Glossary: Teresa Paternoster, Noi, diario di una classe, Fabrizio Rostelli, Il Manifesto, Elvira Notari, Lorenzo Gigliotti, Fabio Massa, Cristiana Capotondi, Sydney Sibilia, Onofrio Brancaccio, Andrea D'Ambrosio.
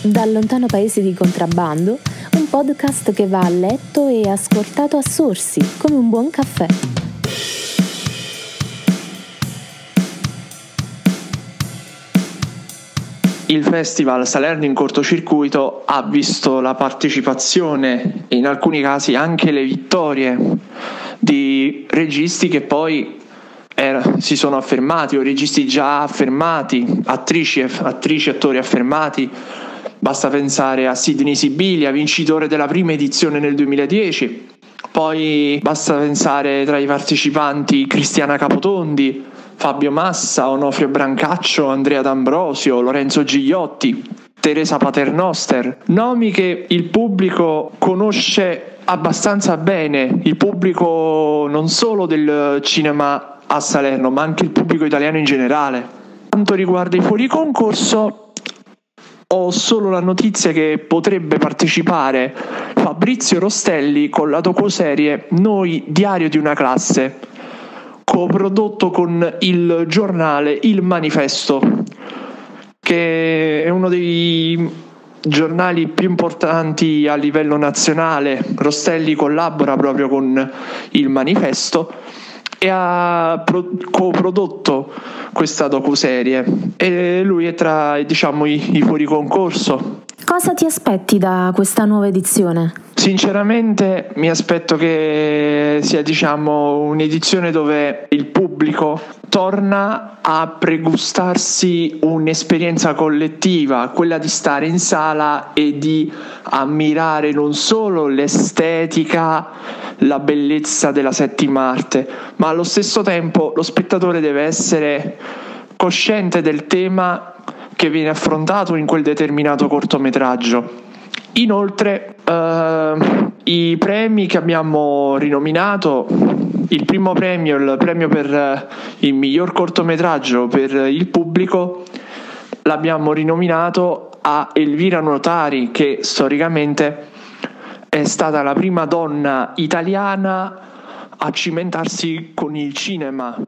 Dal lontano paese di contrabbando, un podcast che va a letto e ascoltato a sorsi, come un buon caffè. Il Festival Salerno in cortocircuito ha visto la partecipazione e in alcuni casi anche le vittorie di registi che poi si sono affermati, o registi già affermati, attrici, attori affermati. Basta pensare a Sydney Sibilia, vincitore della prima edizione nel 2010. Poi basta pensare tra i partecipanti Cristiana Capotondi, Fabio Massa, Onofrio Brancaccio, Andrea D'Ambrosio, Lorenzo Gigliotti, Teresa Paternoster. Nomi che il pubblico conosce abbastanza bene, il pubblico non solo del cinema a Salerno, ma anche il pubblico italiano in generale. Quanto riguarda i fuori concorso, ho solo la notizia che potrebbe partecipare Fabrizio Rostelli con la docuserie Noi, diario di una classe, coprodotto con il giornale Il Manifesto, che è uno dei giornali più importanti a livello nazionale. Rostelli collabora proprio con Il Manifesto e ha coprodotto questa docuserie, e lui è tra, diciamo, i fuori concorso. Cosa ti aspetti da questa nuova edizione? Sinceramente mi aspetto che sia, diciamo, un'edizione dove il pubblico torna a pregustarsi un'esperienza collettiva, quella di stare in sala e di ammirare non solo l'estetica, la bellezza della settima arte, ma allo stesso tempo lo spettatore deve essere cosciente del tema che viene affrontato in quel determinato cortometraggio. Inoltre, i premi che abbiamo rinominato, il primo premio, il premio per il miglior cortometraggio per il pubblico, l'abbiamo rinominato a Elvira Notari, che storicamente è stata la prima donna italiana a cimentarsi con il cinema.